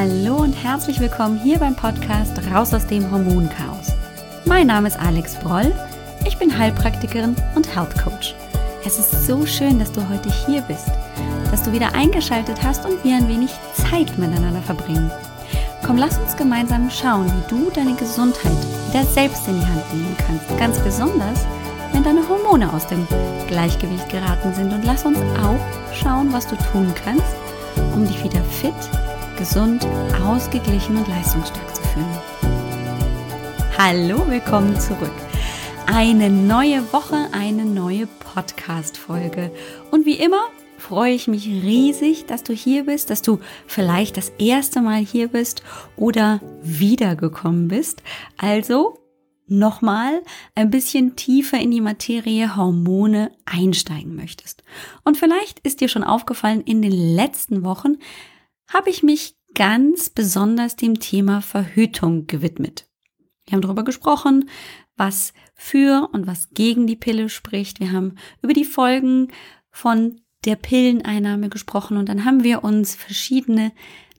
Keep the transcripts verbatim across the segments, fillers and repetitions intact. Hallo und herzlich willkommen hier beim Podcast Raus aus dem Hormonchaos. Mein Name ist Alex Broll, ich bin Heilpraktikerin und Health Coach. Es ist so schön, dass du heute hier bist, dass du wieder eingeschaltet hast und wir ein wenig Zeit miteinander verbringen. Komm, lass uns gemeinsam schauen, wie du deine Gesundheit wieder selbst in die Hand nehmen kannst, ganz besonders, wenn deine Hormone aus dem Gleichgewicht geraten sind. Und lass uns auch schauen, was du tun kannst, um dich wieder fit, gesund, ausgeglichen und leistungsstark zu fühlen. Hallo, willkommen zurück. Eine neue Woche, eine neue Podcast-Folge. Und wie immer freue ich mich riesig, dass du hier bist, dass du vielleicht das erste Mal hier bist oder wiedergekommen bist. Also nochmal ein bisschen tiefer in die Materie Hormone einsteigen möchtest. Und vielleicht ist dir schon aufgefallen, in den letzten Wochen habe ich mich ganz besonders dem Thema Verhütung gewidmet. Wir haben darüber gesprochen, was für und was gegen die Pille spricht. Wir haben über die Folgen von der Pilleneinnahme gesprochen und dann haben wir uns verschiedene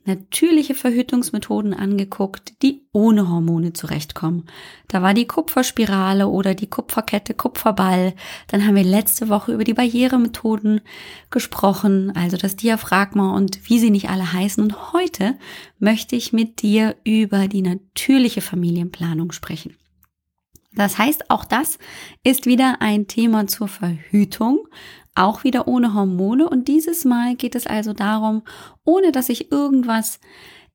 natürliche Verhütungsmethoden angeguckt, die ohne Hormone zurechtkommen. Da war die Kupferspirale oder die Kupferkette, Kupferball. Dann haben wir letzte Woche über die Barrieremethoden gesprochen, also das Diaphragma und wie sie nicht alle heißen. Und heute möchte ich mit dir über die natürliche Familienplanung sprechen. Das heißt, auch das ist wieder ein Thema zur Verhütung, auch wieder ohne Hormone. Und dieses Mal geht es also darum, ohne dass ich irgendwas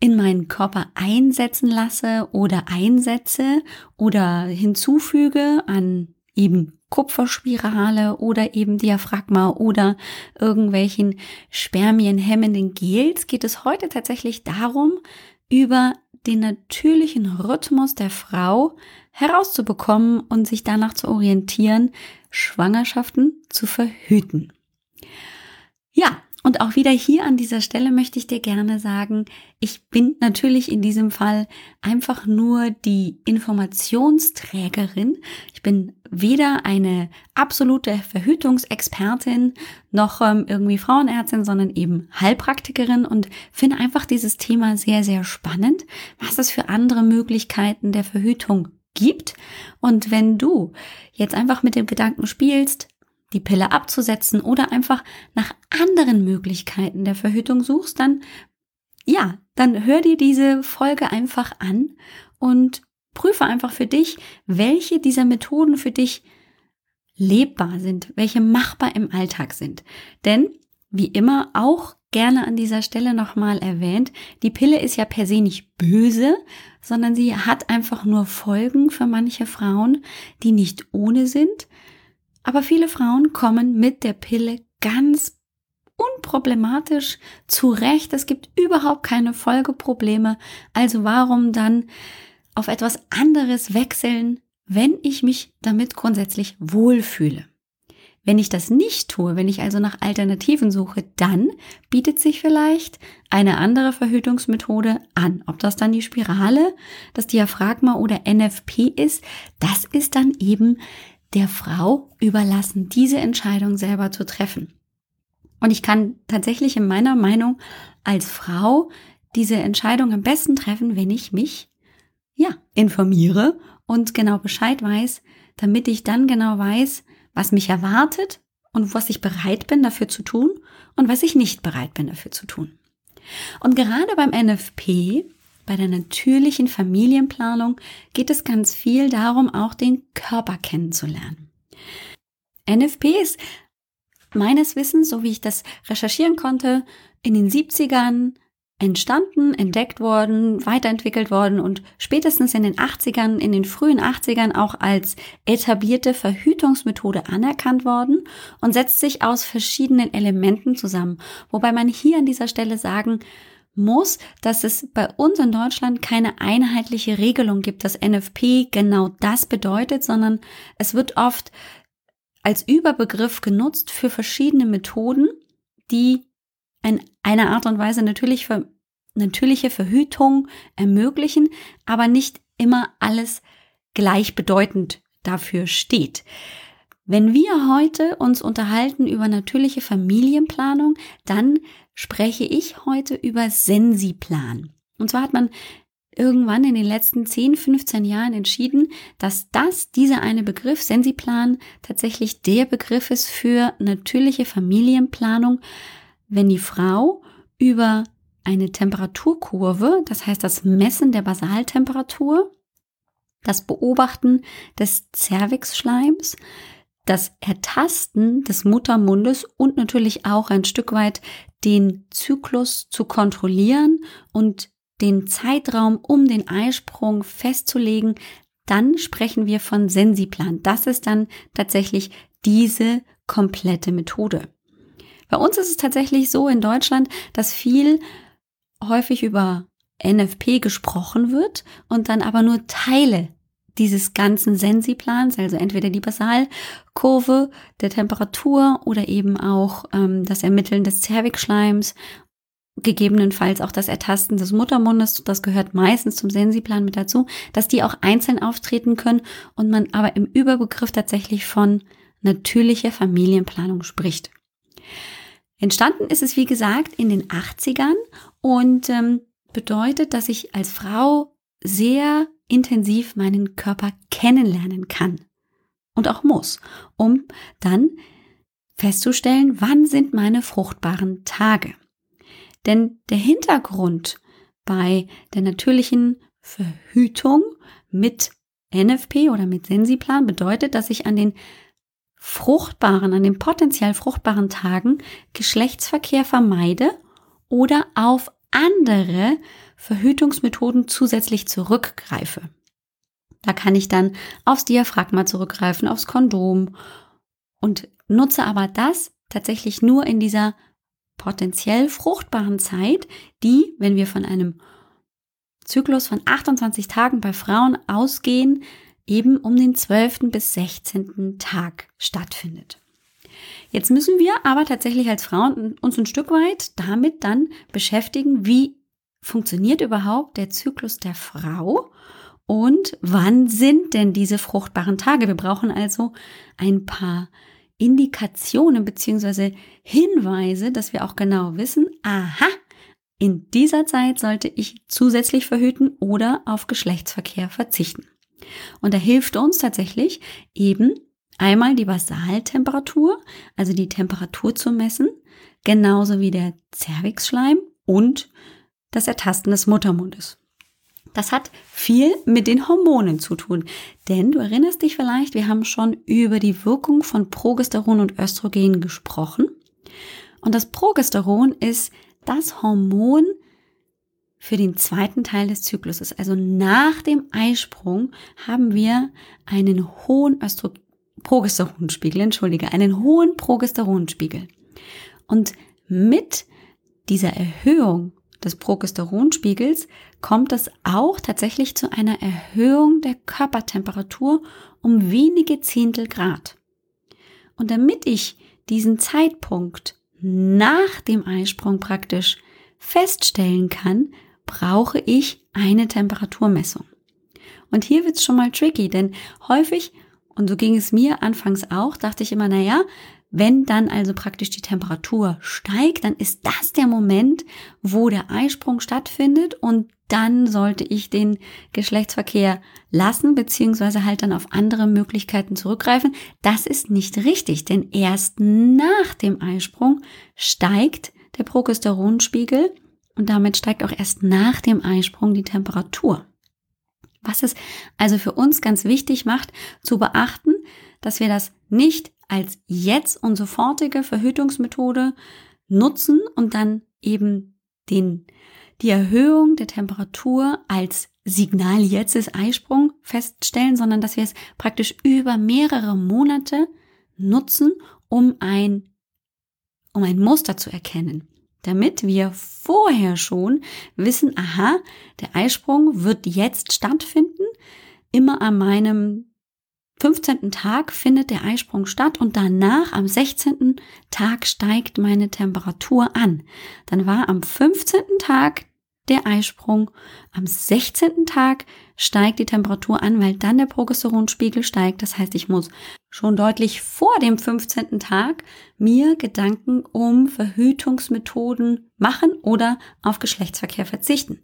in meinen Körper einsetzen lasse oder einsetze oder hinzufüge an eben Kupferspirale oder eben Diaphragma oder irgendwelchen spermienhemmenden Gels, geht es heute tatsächlich darum, über den natürlichen Rhythmus der Frau herauszubekommen und sich danach zu orientieren, Schwangerschaften zu verhüten. Ja, und auch wieder hier an dieser Stelle möchte ich dir gerne sagen, ich bin natürlich in diesem Fall einfach nur die Informationsträgerin. Ich bin weder eine absolute Verhütungsexpertin noch ähm, irgendwie Frauenärztin, sondern eben Heilpraktikerin und finde einfach dieses Thema sehr, sehr spannend, was es für andere Möglichkeiten der Verhütung gibt. Und wenn du jetzt einfach mit dem Gedanken spielst, die Pille abzusetzen oder einfach nach anderen Möglichkeiten der Verhütung suchst, dann, ja, dann hör dir diese Folge einfach an und prüfe einfach für dich, welche dieser Methoden für dich lebbar sind, welche machbar im Alltag sind. Denn, wie immer, auch gerne an dieser Stelle nochmal erwähnt, die Pille ist ja per se nicht böse, sondern sie hat einfach nur Folgen für manche Frauen, die nicht ohne sind. Aber viele Frauen kommen mit der Pille ganz unproblematisch zurecht. Es gibt überhaupt keine Folgeprobleme. Also warum dann auf etwas anderes wechseln, wenn ich mich damit grundsätzlich wohlfühle? Wenn ich das nicht tue, wenn ich also nach Alternativen suche, dann bietet sich vielleicht eine andere Verhütungsmethode an. Ob das dann die Spirale, das Diaphragma oder N F P ist, das ist dann eben der Frau überlassen, diese Entscheidung selber zu treffen. Und ich kann tatsächlich in meiner Meinung als Frau diese Entscheidung am besten treffen, wenn ich mich, ja, informiere und genau Bescheid weiß, damit ich dann genau weiß, was mich erwartet und was ich bereit bin dafür zu tun und was ich nicht bereit bin dafür zu tun. Und gerade beim N F P, bei der natürlichen Familienplanung, geht es ganz viel darum, auch den Körper kennenzulernen. N F P ist meines Wissens, so wie ich das recherchieren konnte, in den siebzigern entstanden, entdeckt worden, weiterentwickelt worden und spätestens in den achtzigern, in den frühen achtzigern auch als etablierte Verhütungsmethode anerkannt worden und setzt sich aus verschiedenen Elementen zusammen. Wobei man hier an dieser Stelle sagen muss, dass es bei uns in Deutschland keine einheitliche Regelung gibt, dass N F P genau das bedeutet, sondern es wird oft als Überbegriff genutzt für verschiedene Methoden, die in einer Art und Weise natürlich für, natürliche Verhütung ermöglichen, aber nicht immer alles gleichbedeutend dafür steht. Wenn wir heute uns unterhalten über natürliche Familienplanung, dann spreche ich heute über Sensiplan. Und zwar hat man irgendwann in den letzten zehn, fünfzehn Jahren entschieden, dass das, dieser eine Begriff, Sensiplan, tatsächlich der Begriff ist für natürliche Familienplanung, wenn die Frau über eine Temperaturkurve, das heißt das Messen der Basaltemperatur, das Beobachten des Zervixschleims, das Ertasten des Muttermundes und natürlich auch ein Stück weit den Zyklus zu kontrollieren und den Zeitraum um den Eisprung festzulegen, dann sprechen wir von Sensiplan. Das ist dann tatsächlich diese komplette Methode. Bei uns ist es tatsächlich so in Deutschland, dass viel häufig über N F P gesprochen wird und dann aber nur Teile dieses ganzen Sensiplans, also entweder die Basalkurve der Temperatur oder eben auch ähm, das Ermitteln des Zervixschleims, gegebenenfalls auch das Ertasten des Muttermundes, das gehört meistens zum Sensiplan mit dazu, dass die auch einzeln auftreten können und man aber im Überbegriff tatsächlich von natürlicher Familienplanung spricht. Entstanden ist es, wie gesagt, in den achtzigern und ähm, bedeutet, dass ich als Frau sehr intensiv meinen Körper kennenlernen kann und auch muss, um dann festzustellen, wann sind meine fruchtbaren Tage. Denn der Hintergrund bei der natürlichen Verhütung mit N F P oder mit Sensiplan bedeutet, dass ich an den fruchtbaren, an den potenziell fruchtbaren Tagen Geschlechtsverkehr vermeide oder auf andere Verhütungsmethoden zusätzlich zurückgreife. Da kann ich dann aufs Diaphragma zurückgreifen, aufs Kondom und nutze aber das tatsächlich nur in dieser potenziell fruchtbaren Zeit, die, wenn wir von einem Zyklus von achtundzwanzig Tagen bei Frauen ausgehen, eben um den zwölften bis sechzehnten Tag stattfindet. Jetzt müssen wir aber tatsächlich als Frauen uns ein Stück weit damit dann beschäftigen, wie funktioniert überhaupt der Zyklus der Frau und wann sind denn diese fruchtbaren Tage? Wir brauchen also ein paar Indikationen bzw. Hinweise, dass wir auch genau wissen, aha, in dieser Zeit sollte ich zusätzlich verhüten oder auf Geschlechtsverkehr verzichten. Und da hilft uns tatsächlich eben einmal die Basaltemperatur, also die Temperatur zu messen, genauso wie der Zervixschleim und das Ertasten des Muttermundes. Das hat viel mit den Hormonen zu tun, denn du erinnerst dich vielleicht, wir haben schon über die Wirkung von Progesteron und Östrogen gesprochen. Und das Progesteron ist das Hormon für den zweiten Teil des Zykluses. Also nach dem Eisprung haben wir einen hohen Östrogen. Progesteronspiegel, entschuldige, einen hohen Progesteronspiegel. Und mit dieser Erhöhung des Progesteronspiegels kommt es auch tatsächlich zu einer Erhöhung der Körpertemperatur um wenige Zehntel Grad. Und damit ich diesen Zeitpunkt nach dem Eisprung praktisch feststellen kann, brauche ich eine Temperaturmessung. Und hier wird es schon mal tricky, denn häufig, und so ging es mir anfangs auch, dachte ich immer, naja, wenn dann also praktisch die Temperatur steigt, dann ist das der Moment, wo der Eisprung stattfindet und dann sollte ich den Geschlechtsverkehr lassen, beziehungsweise halt dann auf andere Möglichkeiten zurückgreifen. Das ist nicht richtig, denn erst nach dem Eisprung steigt der Progesteronspiegel und damit steigt auch erst nach dem Eisprung die Temperatur. Was es also für uns ganz wichtig macht, zu beachten, dass wir das nicht als jetzt und sofortige Verhütungsmethode nutzen und dann eben den, die Erhöhung der Temperatur als Signal, jetzt ist Eisprung, feststellen, sondern dass wir es praktisch über mehrere Monate nutzen, um ein, um ein Muster zu erkennen. Damit wir vorher schon wissen, aha, der Eisprung wird jetzt stattfinden. Immer an meinem fünfzehnten Tag findet der Eisprung statt und danach am sechzehnten Tag steigt meine Temperatur an. Dann war am fünfzehnten Tag der Eisprung, am sechzehnten Tag steigt die Temperatur an, weil dann der Progesteronspiegel steigt. Das heißt, ich muss schon deutlich vor dem fünfzehnten Tag mir Gedanken um Verhütungsmethoden machen oder auf Geschlechtsverkehr verzichten.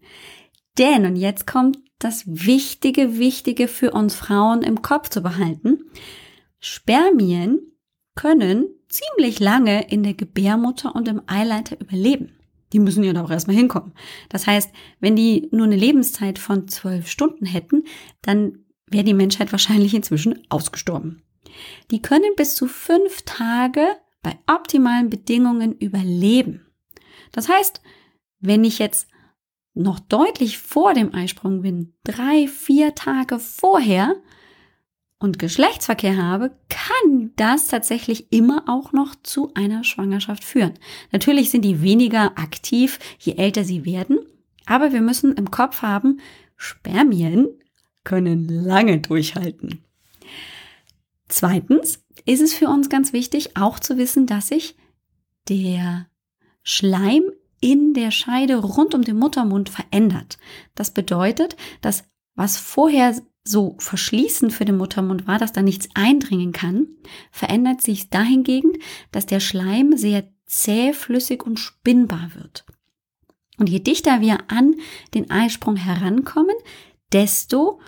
Denn, und jetzt kommt das Wichtige, Wichtige für uns Frauen im Kopf zu behalten, Spermien können ziemlich lange in der Gebärmutter und im Eileiter überleben. Die müssen ja da auch erstmal hinkommen. Das heißt, wenn die nur eine Lebenszeit von zwölf Stunden hätten, dann wäre die Menschheit wahrscheinlich inzwischen ausgestorben. Die können bis zu fünf Tage bei optimalen Bedingungen überleben. Das heißt, wenn ich jetzt noch deutlich vor dem Eisprung bin, drei, vier Tage vorher und Geschlechtsverkehr habe, kann das tatsächlich immer auch noch zu einer Schwangerschaft führen. Natürlich sind die weniger aktiv, je älter sie werden, aber wir müssen im Kopf haben, Spermien können lange durchhalten. Zweitens ist es für uns ganz wichtig, auch zu wissen, dass sich der Schleim in der Scheide rund um den Muttermund verändert. Das bedeutet, dass was vorher so verschließend für den Muttermund war, dass da nichts eindringen kann, verändert sich dahingegen, dass der Schleim sehr zäh, flüssig und spinnbar wird. Und je dichter wir an den Eisprung herankommen, desto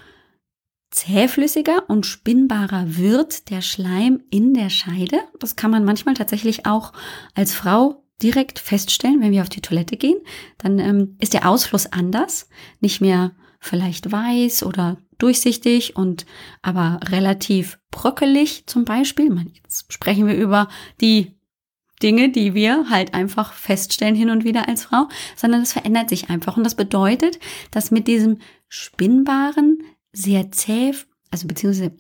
zähflüssiger und spinnbarer wird der Schleim in der Scheide. Das kann man manchmal tatsächlich auch als Frau direkt feststellen, wenn wir auf die Toilette gehen, dann ähm, ist der Ausfluss anders, nicht mehr vielleicht weiß oder durchsichtig und aber relativ bröckelig zum Beispiel. Jetzt sprechen wir über die Dinge, die wir halt einfach feststellen hin und wieder als Frau, sondern es verändert sich einfach und das bedeutet, dass mit diesem spinnbaren, sehr zäh, also beziehungsweise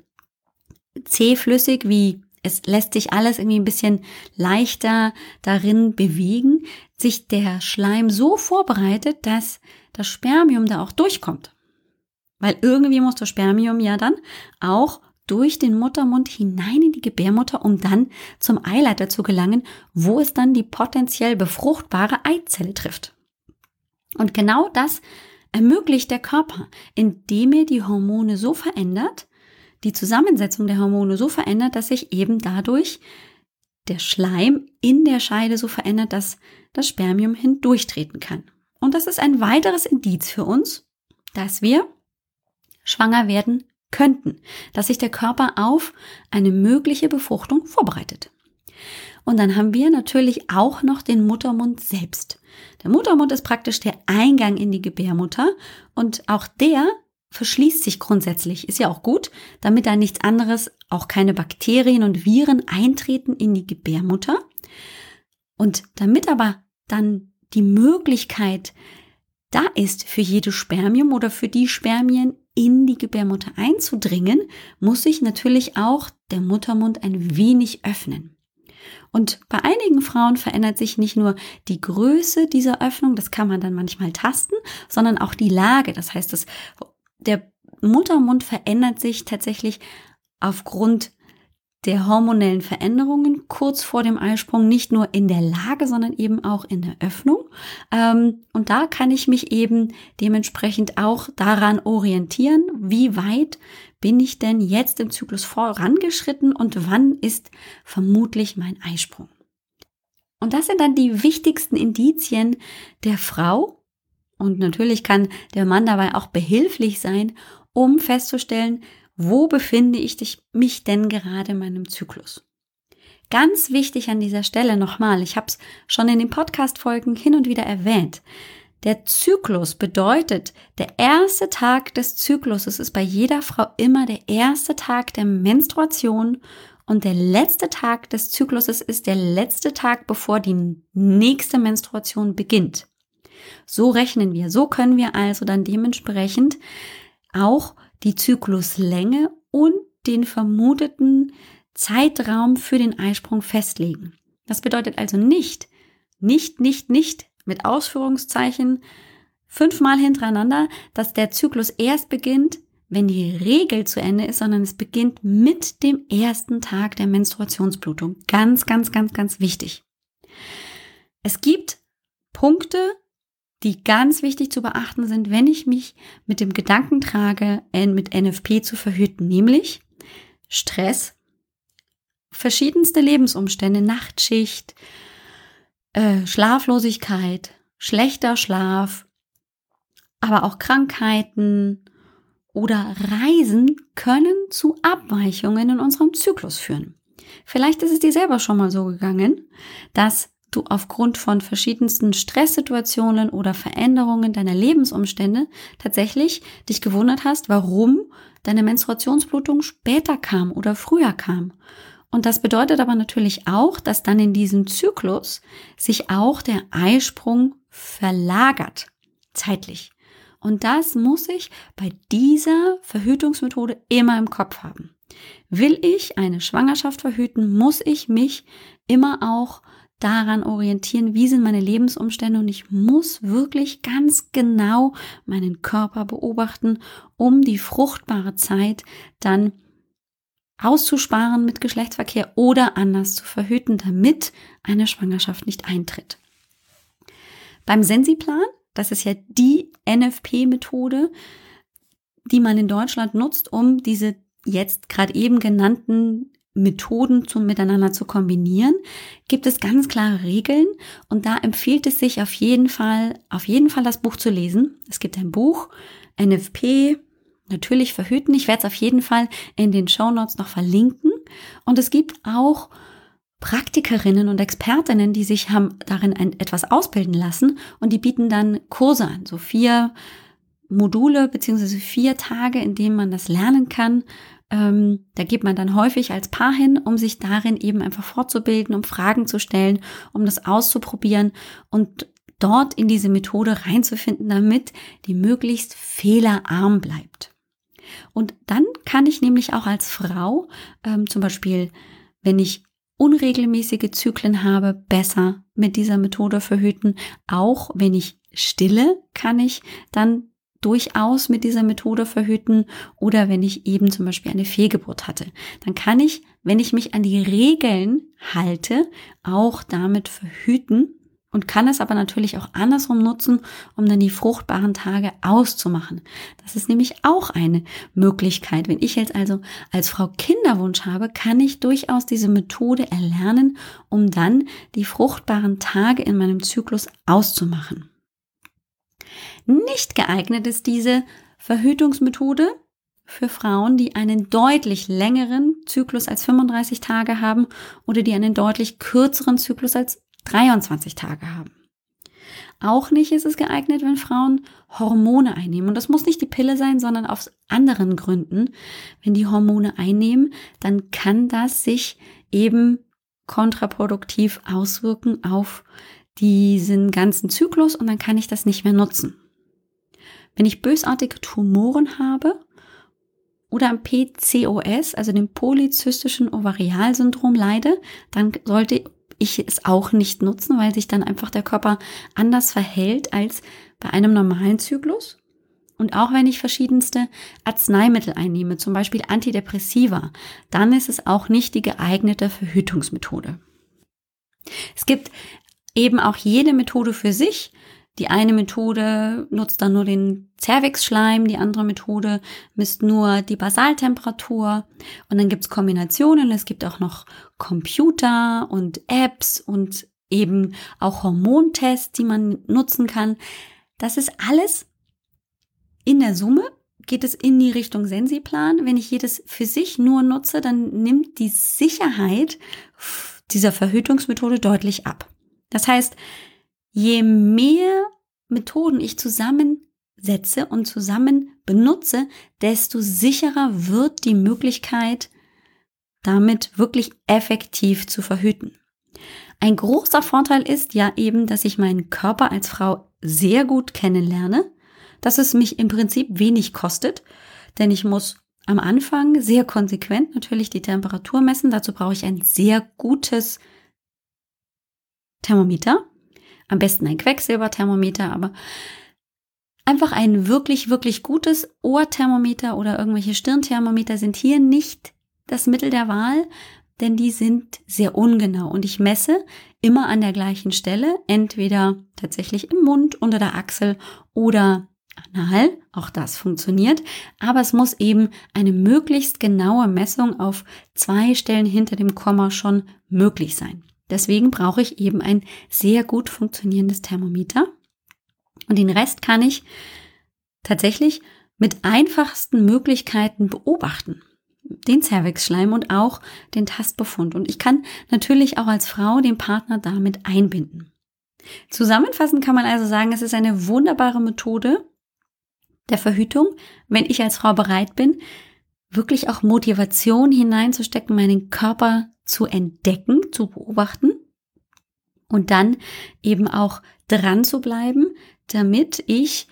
zähflüssig wie es lässt sich alles irgendwie ein bisschen leichter darin bewegen, sich der Schleim so vorbereitet, dass das Spermium da auch durchkommt. Weil irgendwie muss das Spermium ja dann auch durch den Muttermund hinein in die Gebärmutter, um dann zum Eileiter zu gelangen, wo es dann die potenziell befruchtbare Eizelle trifft. Und genau das ermöglicht der Körper, indem er die Hormone so verändert, die Zusammensetzung der Hormone so verändert, dass sich eben dadurch der Schleim in der Scheide so verändert, dass das Spermium hindurchtreten kann. Und das ist ein weiteres Indiz für uns, dass wir schwanger werden könnten, dass sich der Körper auf eine mögliche Befruchtung vorbereitet. Und dann haben wir natürlich auch noch den Muttermund selbst. Der Muttermund ist praktisch der Eingang in die Gebärmutter und auch der verschließt sich grundsätzlich, ist ja auch gut, damit da nichts anderes, auch keine Bakterien und Viren eintreten in die Gebärmutter. Und damit aber dann die Möglichkeit da ist, für jedes Spermium oder für die Spermien in die Gebärmutter einzudringen, muss sich natürlich auch der Muttermund ein wenig öffnen. Und bei einigen Frauen verändert sich nicht nur die Größe dieser Öffnung, das kann man dann manchmal tasten, sondern auch die Lage, das heißt, das der Muttermund verändert sich tatsächlich aufgrund der hormonellen Veränderungen kurz vor dem Eisprung, nicht nur in der Lage, sondern eben auch in der Öffnung. Und da kann ich mich eben dementsprechend auch daran orientieren, wie weit bin ich denn jetzt im Zyklus vorangeschritten und wann ist vermutlich mein Eisprung. Und das sind dann die wichtigsten Indizien der Frau. Und natürlich kann der Mann dabei auch behilflich sein, um festzustellen, wo befinde ich mich denn gerade in meinem Zyklus. Ganz wichtig an dieser Stelle nochmal, ich habe es schon in den Podcast-Folgen hin und wieder erwähnt, der Zyklus bedeutet, der erste Tag des Zykluses ist bei jeder Frau immer der erste Tag der Menstruation und der letzte Tag des Zykluses ist der letzte Tag, bevor die nächste Menstruation beginnt. So rechnen wir, so können wir also dann dementsprechend auch die Zykluslänge und den vermuteten Zeitraum für den Eisprung festlegen. Das bedeutet also nicht, nicht, nicht, nicht mit Ausführungszeichen fünfmal hintereinander, dass der Zyklus erst beginnt, wenn die Regel zu Ende ist, sondern es beginnt mit dem ersten Tag der Menstruationsblutung. Ganz, ganz, ganz, ganz wichtig. Es gibt Punkte, die ganz wichtig zu beachten sind, wenn ich mich mit dem Gedanken trage, mit N F P zu verhüten, nämlich Stress, verschiedenste Lebensumstände, Nachtschicht, äh, Schlaflosigkeit, schlechter Schlaf, aber auch Krankheiten oder Reisen können zu Abweichungen in unserem Zyklus führen. Vielleicht ist es dir selber schon mal so gegangen, dass du aufgrund von verschiedensten Stresssituationen oder Veränderungen deiner Lebensumstände tatsächlich dich gewundert hast, warum deine Menstruationsblutung später kam oder früher kam. Und das bedeutet aber natürlich auch, dass dann in diesem Zyklus sich auch der Eisprung verlagert, zeitlich. Und das muss ich bei dieser Verhütungsmethode immer im Kopf haben. Will ich eine Schwangerschaft verhüten, muss ich mich immer auch daran orientieren, wie sind meine Lebensumstände, und ich muss wirklich ganz genau meinen Körper beobachten, um die fruchtbare Zeit dann auszusparen mit Geschlechtsverkehr oder anders zu verhüten, damit eine Schwangerschaft nicht eintritt. Beim Sensiplan, das ist ja die N F P-Methode, die man in Deutschland nutzt, um diese jetzt gerade eben genannten Methoden zum Miteinander zu kombinieren, gibt es ganz klare Regeln, und da empfiehlt es sich auf jeden Fall, auf jeden Fall das Buch zu lesen. Es gibt ein Buch, N F P, natürlich verhüten. Ich werde es auf jeden Fall in den Shownotes noch verlinken, und es gibt auch Praktikerinnen und Expertinnen, die sich haben darin ein, etwas ausbilden lassen, und die bieten dann Kurse an, so vier Module beziehungsweise vier Tage, in denen man das lernen kann. Ähm, da geht man dann häufig als Paar hin, um sich darin eben einfach fortzubilden, um Fragen zu stellen, um das auszuprobieren und dort in diese Methode reinzufinden, damit die möglichst fehlerarm bleibt. Und dann kann ich nämlich auch als Frau, ähm, zum Beispiel, wenn ich unregelmäßige Zyklen habe, besser mit dieser Methode verhüten. Auch wenn ich stille, kann ich dann durchaus mit dieser Methode verhüten, oder wenn ich eben zum Beispiel eine Fehlgeburt hatte. Dann kann ich, wenn ich mich an die Regeln halte, auch damit verhüten und kann es aber natürlich auch andersrum nutzen, um dann die fruchtbaren Tage auszumachen. Das ist nämlich auch eine Möglichkeit. Wenn ich jetzt also als Frau Kinderwunsch habe, kann ich durchaus diese Methode erlernen, um dann die fruchtbaren Tage in meinem Zyklus auszumachen. Nicht geeignet ist diese Verhütungsmethode für Frauen, die einen deutlich längeren Zyklus als fünfunddreißig Tage haben oder die einen deutlich kürzeren Zyklus als dreiundzwanzig Tage haben. Auch nicht ist es geeignet, wenn Frauen Hormone einnehmen. Und das muss nicht die Pille sein, sondern aus anderen Gründen. Wenn die Hormone einnehmen, dann kann das sich eben kontraproduktiv auswirken auf diesen ganzen Zyklus, und dann kann ich das nicht mehr nutzen. Wenn ich bösartige Tumoren habe oder am P C O S, also dem polyzystischen Ovarialsyndrom leide, dann sollte ich es auch nicht nutzen, weil sich dann einfach der Körper anders verhält als bei einem normalen Zyklus. Und auch wenn ich verschiedenste Arzneimittel einnehme, zum Beispiel Antidepressiva, dann ist es auch nicht die geeignete Verhütungsmethode. Es gibt eben auch jede Methode für sich. Die eine Methode nutzt dann nur den Zervixschleim, die andere Methode misst nur die Basaltemperatur. Und dann gibt's Kombinationen, es gibt auch noch Computer und Apps und eben auch Hormontests, die man nutzen kann. Das ist alles in der Summe. Geht es in die Richtung Sensiplan. Wenn ich jedes für sich nur nutze, dann nimmt die Sicherheit dieser Verhütungsmethode deutlich ab. Das heißt, je mehr Methoden ich zusammensetze und zusammen benutze, desto sicherer wird die Möglichkeit, damit wirklich effektiv zu verhüten. Ein großer Vorteil ist ja eben, dass ich meinen Körper als Frau sehr gut kennenlerne, dass es mich im Prinzip wenig kostet, denn ich muss am Anfang sehr konsequent natürlich die Temperatur messen. Dazu brauche ich ein sehr gutes Thermometer, am besten ein Quecksilberthermometer, aber einfach ein wirklich, wirklich gutes Ohrthermometer oder irgendwelche Stirnthermometer sind hier nicht das Mittel der Wahl, denn die sind sehr ungenau, und ich messe immer an der gleichen Stelle, entweder tatsächlich im Mund, unter der Achsel oder anal, auch das funktioniert, aber es muss eben eine möglichst genaue Messung auf zwei Stellen hinter dem Komma schon möglich sein. Deswegen brauche ich eben ein sehr gut funktionierendes Thermometer, und den Rest kann ich tatsächlich mit einfachsten Möglichkeiten beobachten. Den Zervixschleim und auch den Tastbefund. Und ich kann natürlich auch als Frau den Partner damit einbinden. Zusammenfassend kann man also sagen, es ist eine wunderbare Methode der Verhütung, wenn ich als Frau bereit bin, wirklich auch Motivation hineinzustecken, meinen Körper zu entdecken, zu beobachten und dann eben auch dran zu bleiben, damit ich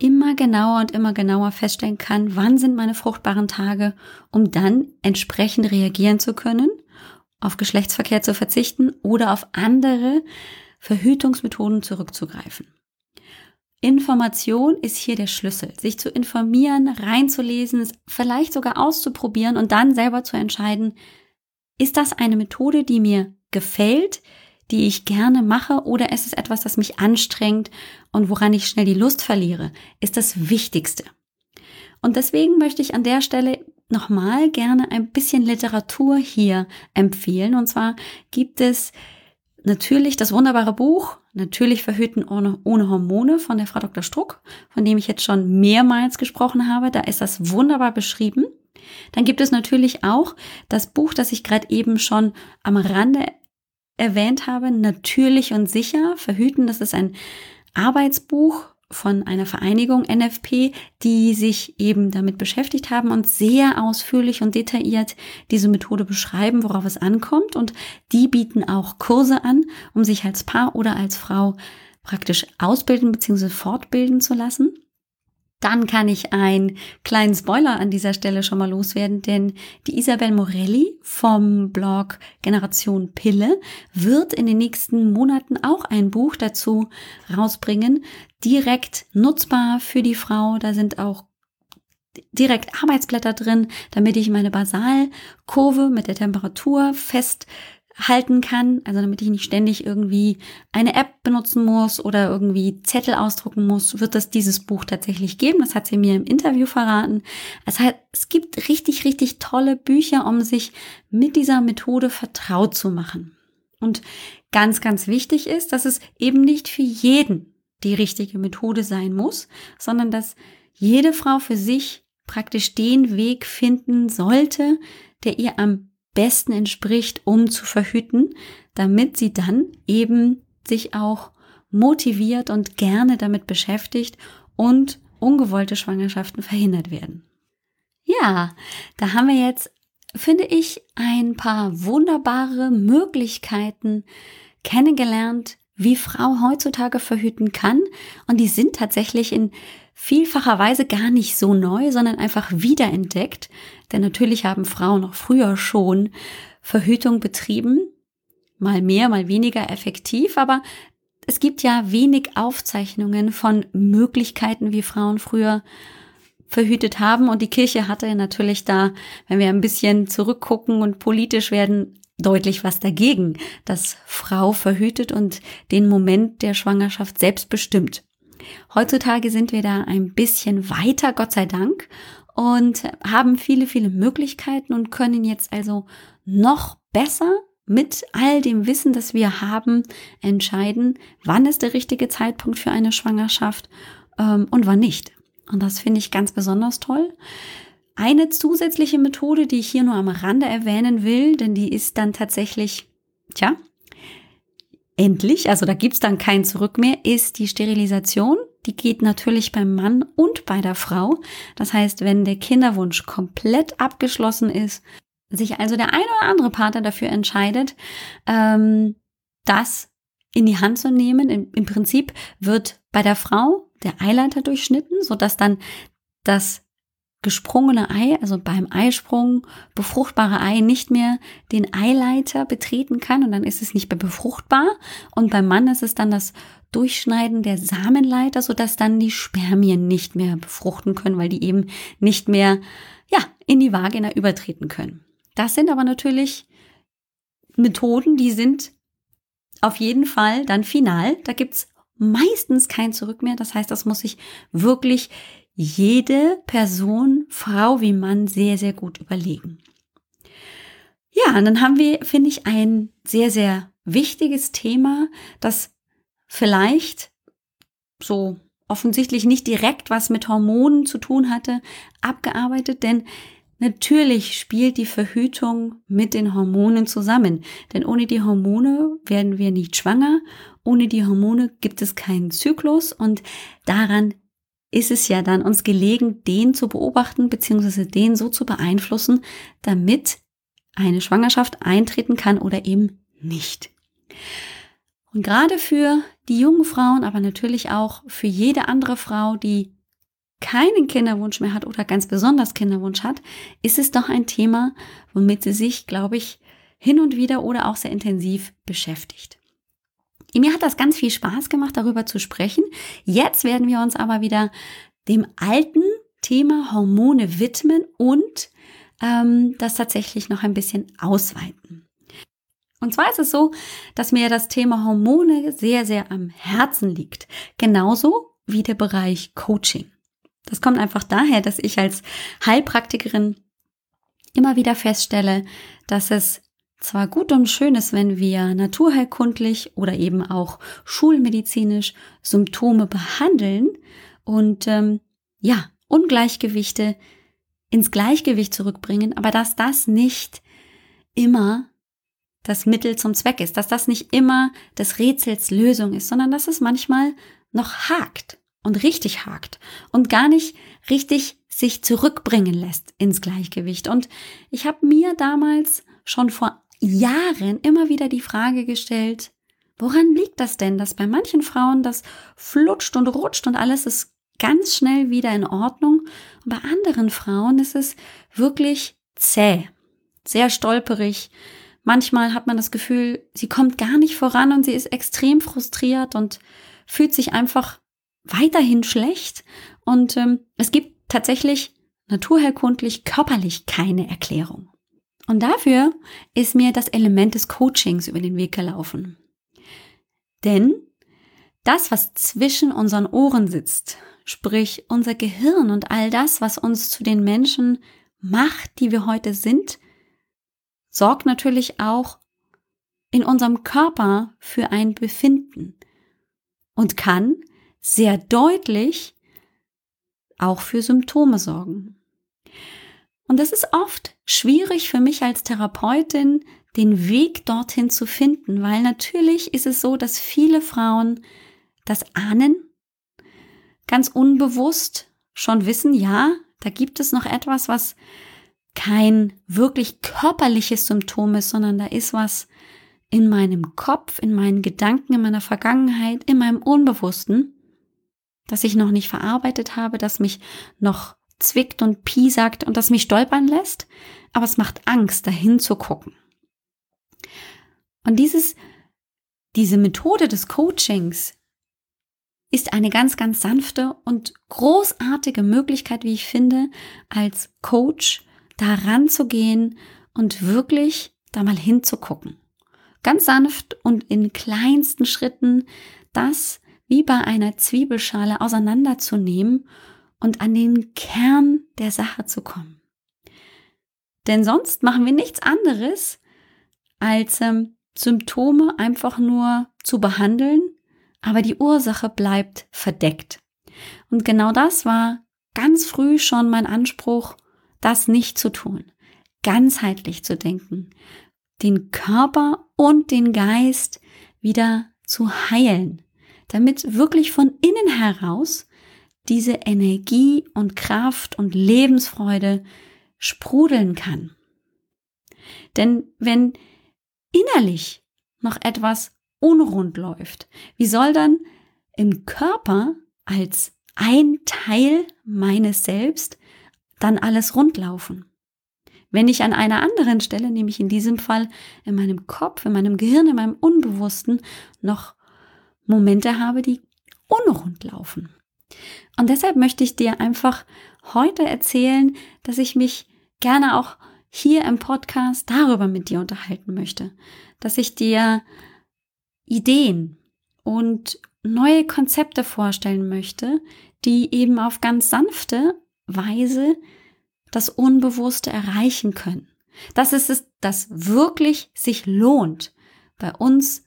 immer genauer und immer genauer feststellen kann, wann sind meine fruchtbaren Tage, um dann entsprechend reagieren zu können, auf Geschlechtsverkehr zu verzichten oder auf andere Verhütungsmethoden zurückzugreifen. Information ist hier der Schlüssel. Sich zu informieren, reinzulesen, es vielleicht sogar auszuprobieren und dann selber zu entscheiden, ist das eine Methode, die mir gefällt, die ich gerne mache, oder ist es etwas, das mich anstrengt und woran ich schnell die Lust verliere, ist das Wichtigste. Und deswegen möchte ich an der Stelle nochmal gerne ein bisschen Literatur hier empfehlen. Und zwar gibt es natürlich das wunderbare Buch Natürlich Verhüten ohne, ohne Hormone von der Frau Doktor Struck, von dem ich jetzt schon mehrmals gesprochen habe. Da ist das wunderbar beschrieben. Dann gibt es natürlich auch das Buch, das ich gerade eben schon am Rande erwähnt habe, Natürlich und sicher verhüten. Das ist ein Arbeitsbuch von einer Vereinigung N F P, die sich eben damit beschäftigt haben und sehr ausführlich und detailliert diese Methode beschreiben, worauf es ankommt. Und die bieten auch Kurse an, um sich als Paar oder als Frau praktisch ausbilden bzw. fortbilden zu lassen. Dann kann ich einen kleinen Spoiler an dieser Stelle schon mal loswerden, denn die Isabel Morelli vom Blog Generation Pille wird in den nächsten Monaten auch ein Buch dazu rausbringen, direkt nutzbar für die Frau. Da sind auch direkt Arbeitsblätter drin, damit ich meine Basalkurve mit der Temperatur festhalten kann, also damit ich nicht ständig irgendwie eine App benutzen muss oder irgendwie Zettel ausdrucken muss, wird es dieses Buch tatsächlich geben. Das hat sie mir im Interview verraten. Es, hat, es gibt richtig, richtig tolle Bücher, um sich mit dieser Methode vertraut zu machen. Und ganz, ganz wichtig ist, dass es eben nicht für jeden die richtige Methode sein muss, sondern dass jede Frau für sich praktisch den Weg finden sollte, der ihr am besten entspricht, um zu verhüten, damit sie dann eben sich auch motiviert und gerne damit beschäftigt und ungewollte Schwangerschaften verhindert werden. Ja, da haben wir jetzt, finde ich, ein paar wunderbare Möglichkeiten kennengelernt, wie Frau heutzutage verhüten kann, und die sind tatsächlich in vielfacher Weise gar nicht so neu, sondern einfach wiederentdeckt, denn natürlich haben Frauen auch früher schon Verhütung betrieben, mal mehr, mal weniger effektiv, aber es gibt ja wenig Aufzeichnungen von Möglichkeiten, wie Frauen früher verhütet haben, und die Kirche hatte natürlich da, wenn wir ein bisschen zurückgucken und politisch werden, deutlich was dagegen, dass Frau verhütet und den Moment der Schwangerschaft selbst bestimmt. Heutzutage sind wir da ein bisschen weiter, Gott sei Dank, und haben viele, viele Möglichkeiten und können jetzt also noch besser mit all dem Wissen, das wir haben, entscheiden, wann ist der richtige Zeitpunkt für eine Schwangerschaft ähm, und wann nicht. Und das finde ich ganz besonders toll. Eine zusätzliche Methode, die ich hier nur am Rande erwähnen will, denn die ist dann tatsächlich, tja, endlich, also da gibt's dann kein Zurück mehr, ist die Sterilisation. Die geht natürlich beim Mann und bei der Frau. Das heißt, wenn der Kinderwunsch komplett abgeschlossen ist, sich also der ein oder andere Partner dafür entscheidet, ähm, das in die Hand zu nehmen. Im, im Prinzip wird bei der Frau der Eileiter durchschnitten, sodass dann das gesprungene Ei, also beim Eisprung, befruchtbare Ei nicht mehr den Eileiter betreten kann, und dann ist es nicht mehr befruchtbar, und beim Mann ist es dann das Durchschneiden der Samenleiter, sodass dann die Spermien nicht mehr befruchten können, weil die eben nicht mehr, ja, in die Vagina übertreten können. Das sind aber natürlich Methoden, die sind auf jeden Fall dann final. Da gibt's meistens kein Zurück mehr. Das heißt, das muss ich wirklich jede Person, Frau wie Mann, sehr, sehr gut überlegen. Ja, und dann haben wir, finde ich, ein sehr, sehr wichtiges Thema, das vielleicht so offensichtlich nicht direkt was mit Hormonen zu tun hatte, abgearbeitet, denn natürlich spielt die Verhütung mit den Hormonen zusammen, denn ohne die Hormone werden wir nicht schwanger, ohne die Hormone gibt es keinen Zyklus und daran ist es ja dann uns gelegen, den zu beobachten bzw. den so zu beeinflussen, damit eine Schwangerschaft eintreten kann oder eben nicht. Und gerade für die jungen Frauen, aber natürlich auch für jede andere Frau, die keinen Kinderwunsch mehr hat oder ganz besonders Kinderwunsch hat, ist es doch ein Thema, womit sie sich, glaube ich, hin und wieder oder auch sehr intensiv beschäftigt. Mir hat das ganz viel Spaß gemacht, darüber zu sprechen. Jetzt werden wir uns aber wieder dem alten Thema Hormone widmen und ähm, das tatsächlich noch ein bisschen ausweiten. Und zwar ist es so, dass mir das Thema Hormone sehr, sehr am Herzen liegt. Genauso wie der Bereich Coaching. Das kommt einfach daher, dass ich als Heilpraktikerin immer wieder feststelle, dass es zwar gut und schön ist, wenn wir naturheilkundlich oder eben auch schulmedizinisch Symptome behandeln und ähm, ja, Ungleichgewichte ins Gleichgewicht zurückbringen, aber dass das nicht immer das Mittel zum Zweck ist, dass das nicht immer des Rätsels Lösung ist, sondern dass es manchmal noch hakt und richtig hakt und gar nicht richtig sich zurückbringen lässt ins Gleichgewicht. Und ich habe mir damals schon vor Jahren immer wieder die Frage gestellt, woran liegt das denn, dass bei manchen Frauen das flutscht und rutscht und alles ist ganz schnell wieder in Ordnung und bei anderen Frauen ist es wirklich zäh, sehr stolperig. Manchmal hat man das Gefühl, sie kommt gar nicht voran und sie ist extrem frustriert und fühlt sich einfach weiterhin schlecht. Und ähm, es gibt tatsächlich naturheilkundlich, körperlich keine Erklärung. Und dafür ist mir das Element des Coachings über den Weg gelaufen. Denn das, was zwischen unseren Ohren sitzt, sprich unser Gehirn und all das, was uns zu den Menschen macht, die wir heute sind, sorgt natürlich auch in unserem Körper für ein Befinden und kann sehr deutlich auch für Symptome sorgen. Und das ist oft schwierig für mich als Therapeutin, den Weg dorthin zu finden, weil natürlich ist es so, dass viele Frauen das ahnen, ganz unbewusst schon wissen, ja, da gibt es noch etwas, was kein wirklich körperliches Symptom ist, sondern da ist was in meinem Kopf, in meinen Gedanken, in meiner Vergangenheit, in meinem Unbewussten, das ich noch nicht verarbeitet habe, das mich noch zwickt und piesackt und das mich stolpern lässt, aber es macht Angst, dahin zu gucken. Und dieses, diese Methode des Coachings ist eine ganz, ganz sanfte und großartige Möglichkeit, wie ich finde, als Coach da ranzugehen und wirklich da mal hinzugucken. Ganz sanft und in kleinsten Schritten das wie bei einer Zwiebelschale auseinanderzunehmen und an den Kern der Sache zu kommen. Denn sonst machen wir nichts anderes, als ähm, Symptome einfach nur zu behandeln, aber die Ursache bleibt verdeckt. Und genau das war ganz früh schon mein Anspruch, das nicht zu tun, ganzheitlich zu denken, den Körper und den Geist wieder zu heilen, damit wirklich von innen heraus diese Energie und Kraft und Lebensfreude sprudeln kann. Denn wenn innerlich noch etwas unrund läuft, wie soll dann im Körper als ein Teil meines Selbst dann alles rundlaufen? Wenn ich an einer anderen Stelle, nämlich in diesem Fall in meinem Kopf, in meinem Gehirn, in meinem Unbewussten, noch Momente habe, die unrund laufen. Und deshalb möchte ich dir einfach heute erzählen, dass ich mich gerne auch hier im Podcast darüber mit dir unterhalten möchte, dass ich dir Ideen und neue Konzepte vorstellen möchte, die eben auf ganz sanfte Weise das Unbewusste erreichen können. Das ist es, das wirklich sich lohnt, bei uns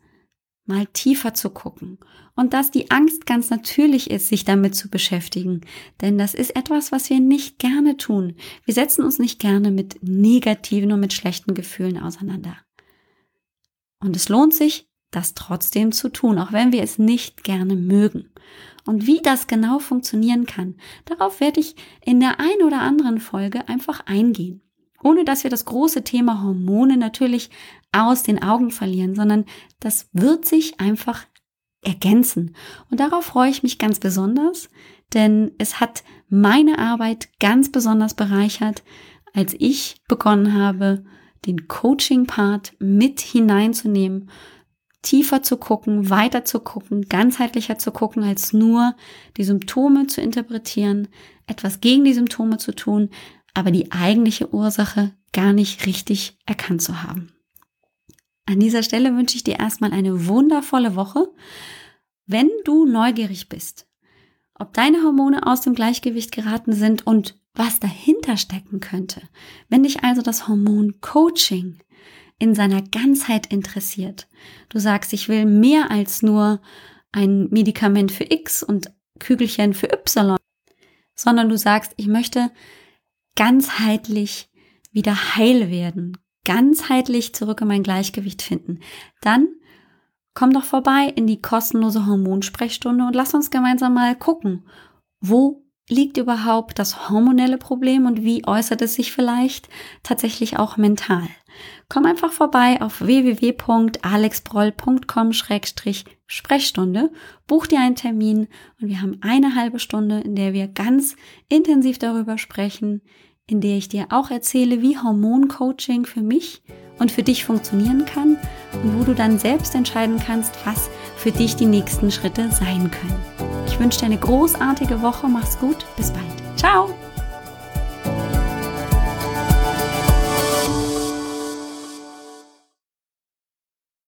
mal tiefer zu gucken und dass die Angst ganz natürlich ist, sich damit zu beschäftigen, denn das ist etwas, was wir nicht gerne tun. Wir setzen uns nicht gerne mit negativen und mit schlechten Gefühlen auseinander. Und es lohnt sich, das trotzdem zu tun, auch wenn wir es nicht gerne mögen. Und wie das genau funktionieren kann, darauf werde ich in der ein oder anderen Folge einfach eingehen. Ohne dass wir das große Thema Hormone natürlich aus den Augen verlieren, sondern das wird sich einfach ergänzen. Und darauf freue ich mich ganz besonders, denn es hat meine Arbeit ganz besonders bereichert, als ich begonnen habe, den Coaching-Part mit hineinzunehmen, tiefer zu gucken, weiter zu gucken, ganzheitlicher zu gucken, als nur die Symptome zu interpretieren, etwas gegen die Symptome zu tun, aber die eigentliche Ursache gar nicht richtig erkannt zu haben. An dieser Stelle wünsche ich dir erstmal eine wundervolle Woche. Wenn du neugierig bist, ob deine Hormone aus dem Gleichgewicht geraten sind und was dahinter stecken könnte, wenn dich also das Hormon-Coaching in seiner Ganzheit interessiert, du sagst, ich will mehr als nur ein Medikament für X und Kügelchen für Y, sondern du sagst, ich möchte ganzheitlich wieder heil werden, ganzheitlich zurück in mein Gleichgewicht finden, dann komm doch vorbei in die kostenlose Hormonsprechstunde und lass uns gemeinsam mal gucken, wo liegt überhaupt das hormonelle Problem und wie äußert es sich vielleicht tatsächlich auch mental. Komm einfach vorbei auf w w w punkt alex broll punkt com schrägstrich Sprechstunde, buch dir einen Termin und wir haben eine halbe Stunde, in der wir ganz intensiv darüber sprechen, in der ich dir auch erzähle, wie Hormoncoaching für mich und für dich funktionieren kann und wo du dann selbst entscheiden kannst, was für dich die nächsten Schritte sein können. Ich wünsche dir eine großartige Woche, mach's gut, bis bald. Ciao!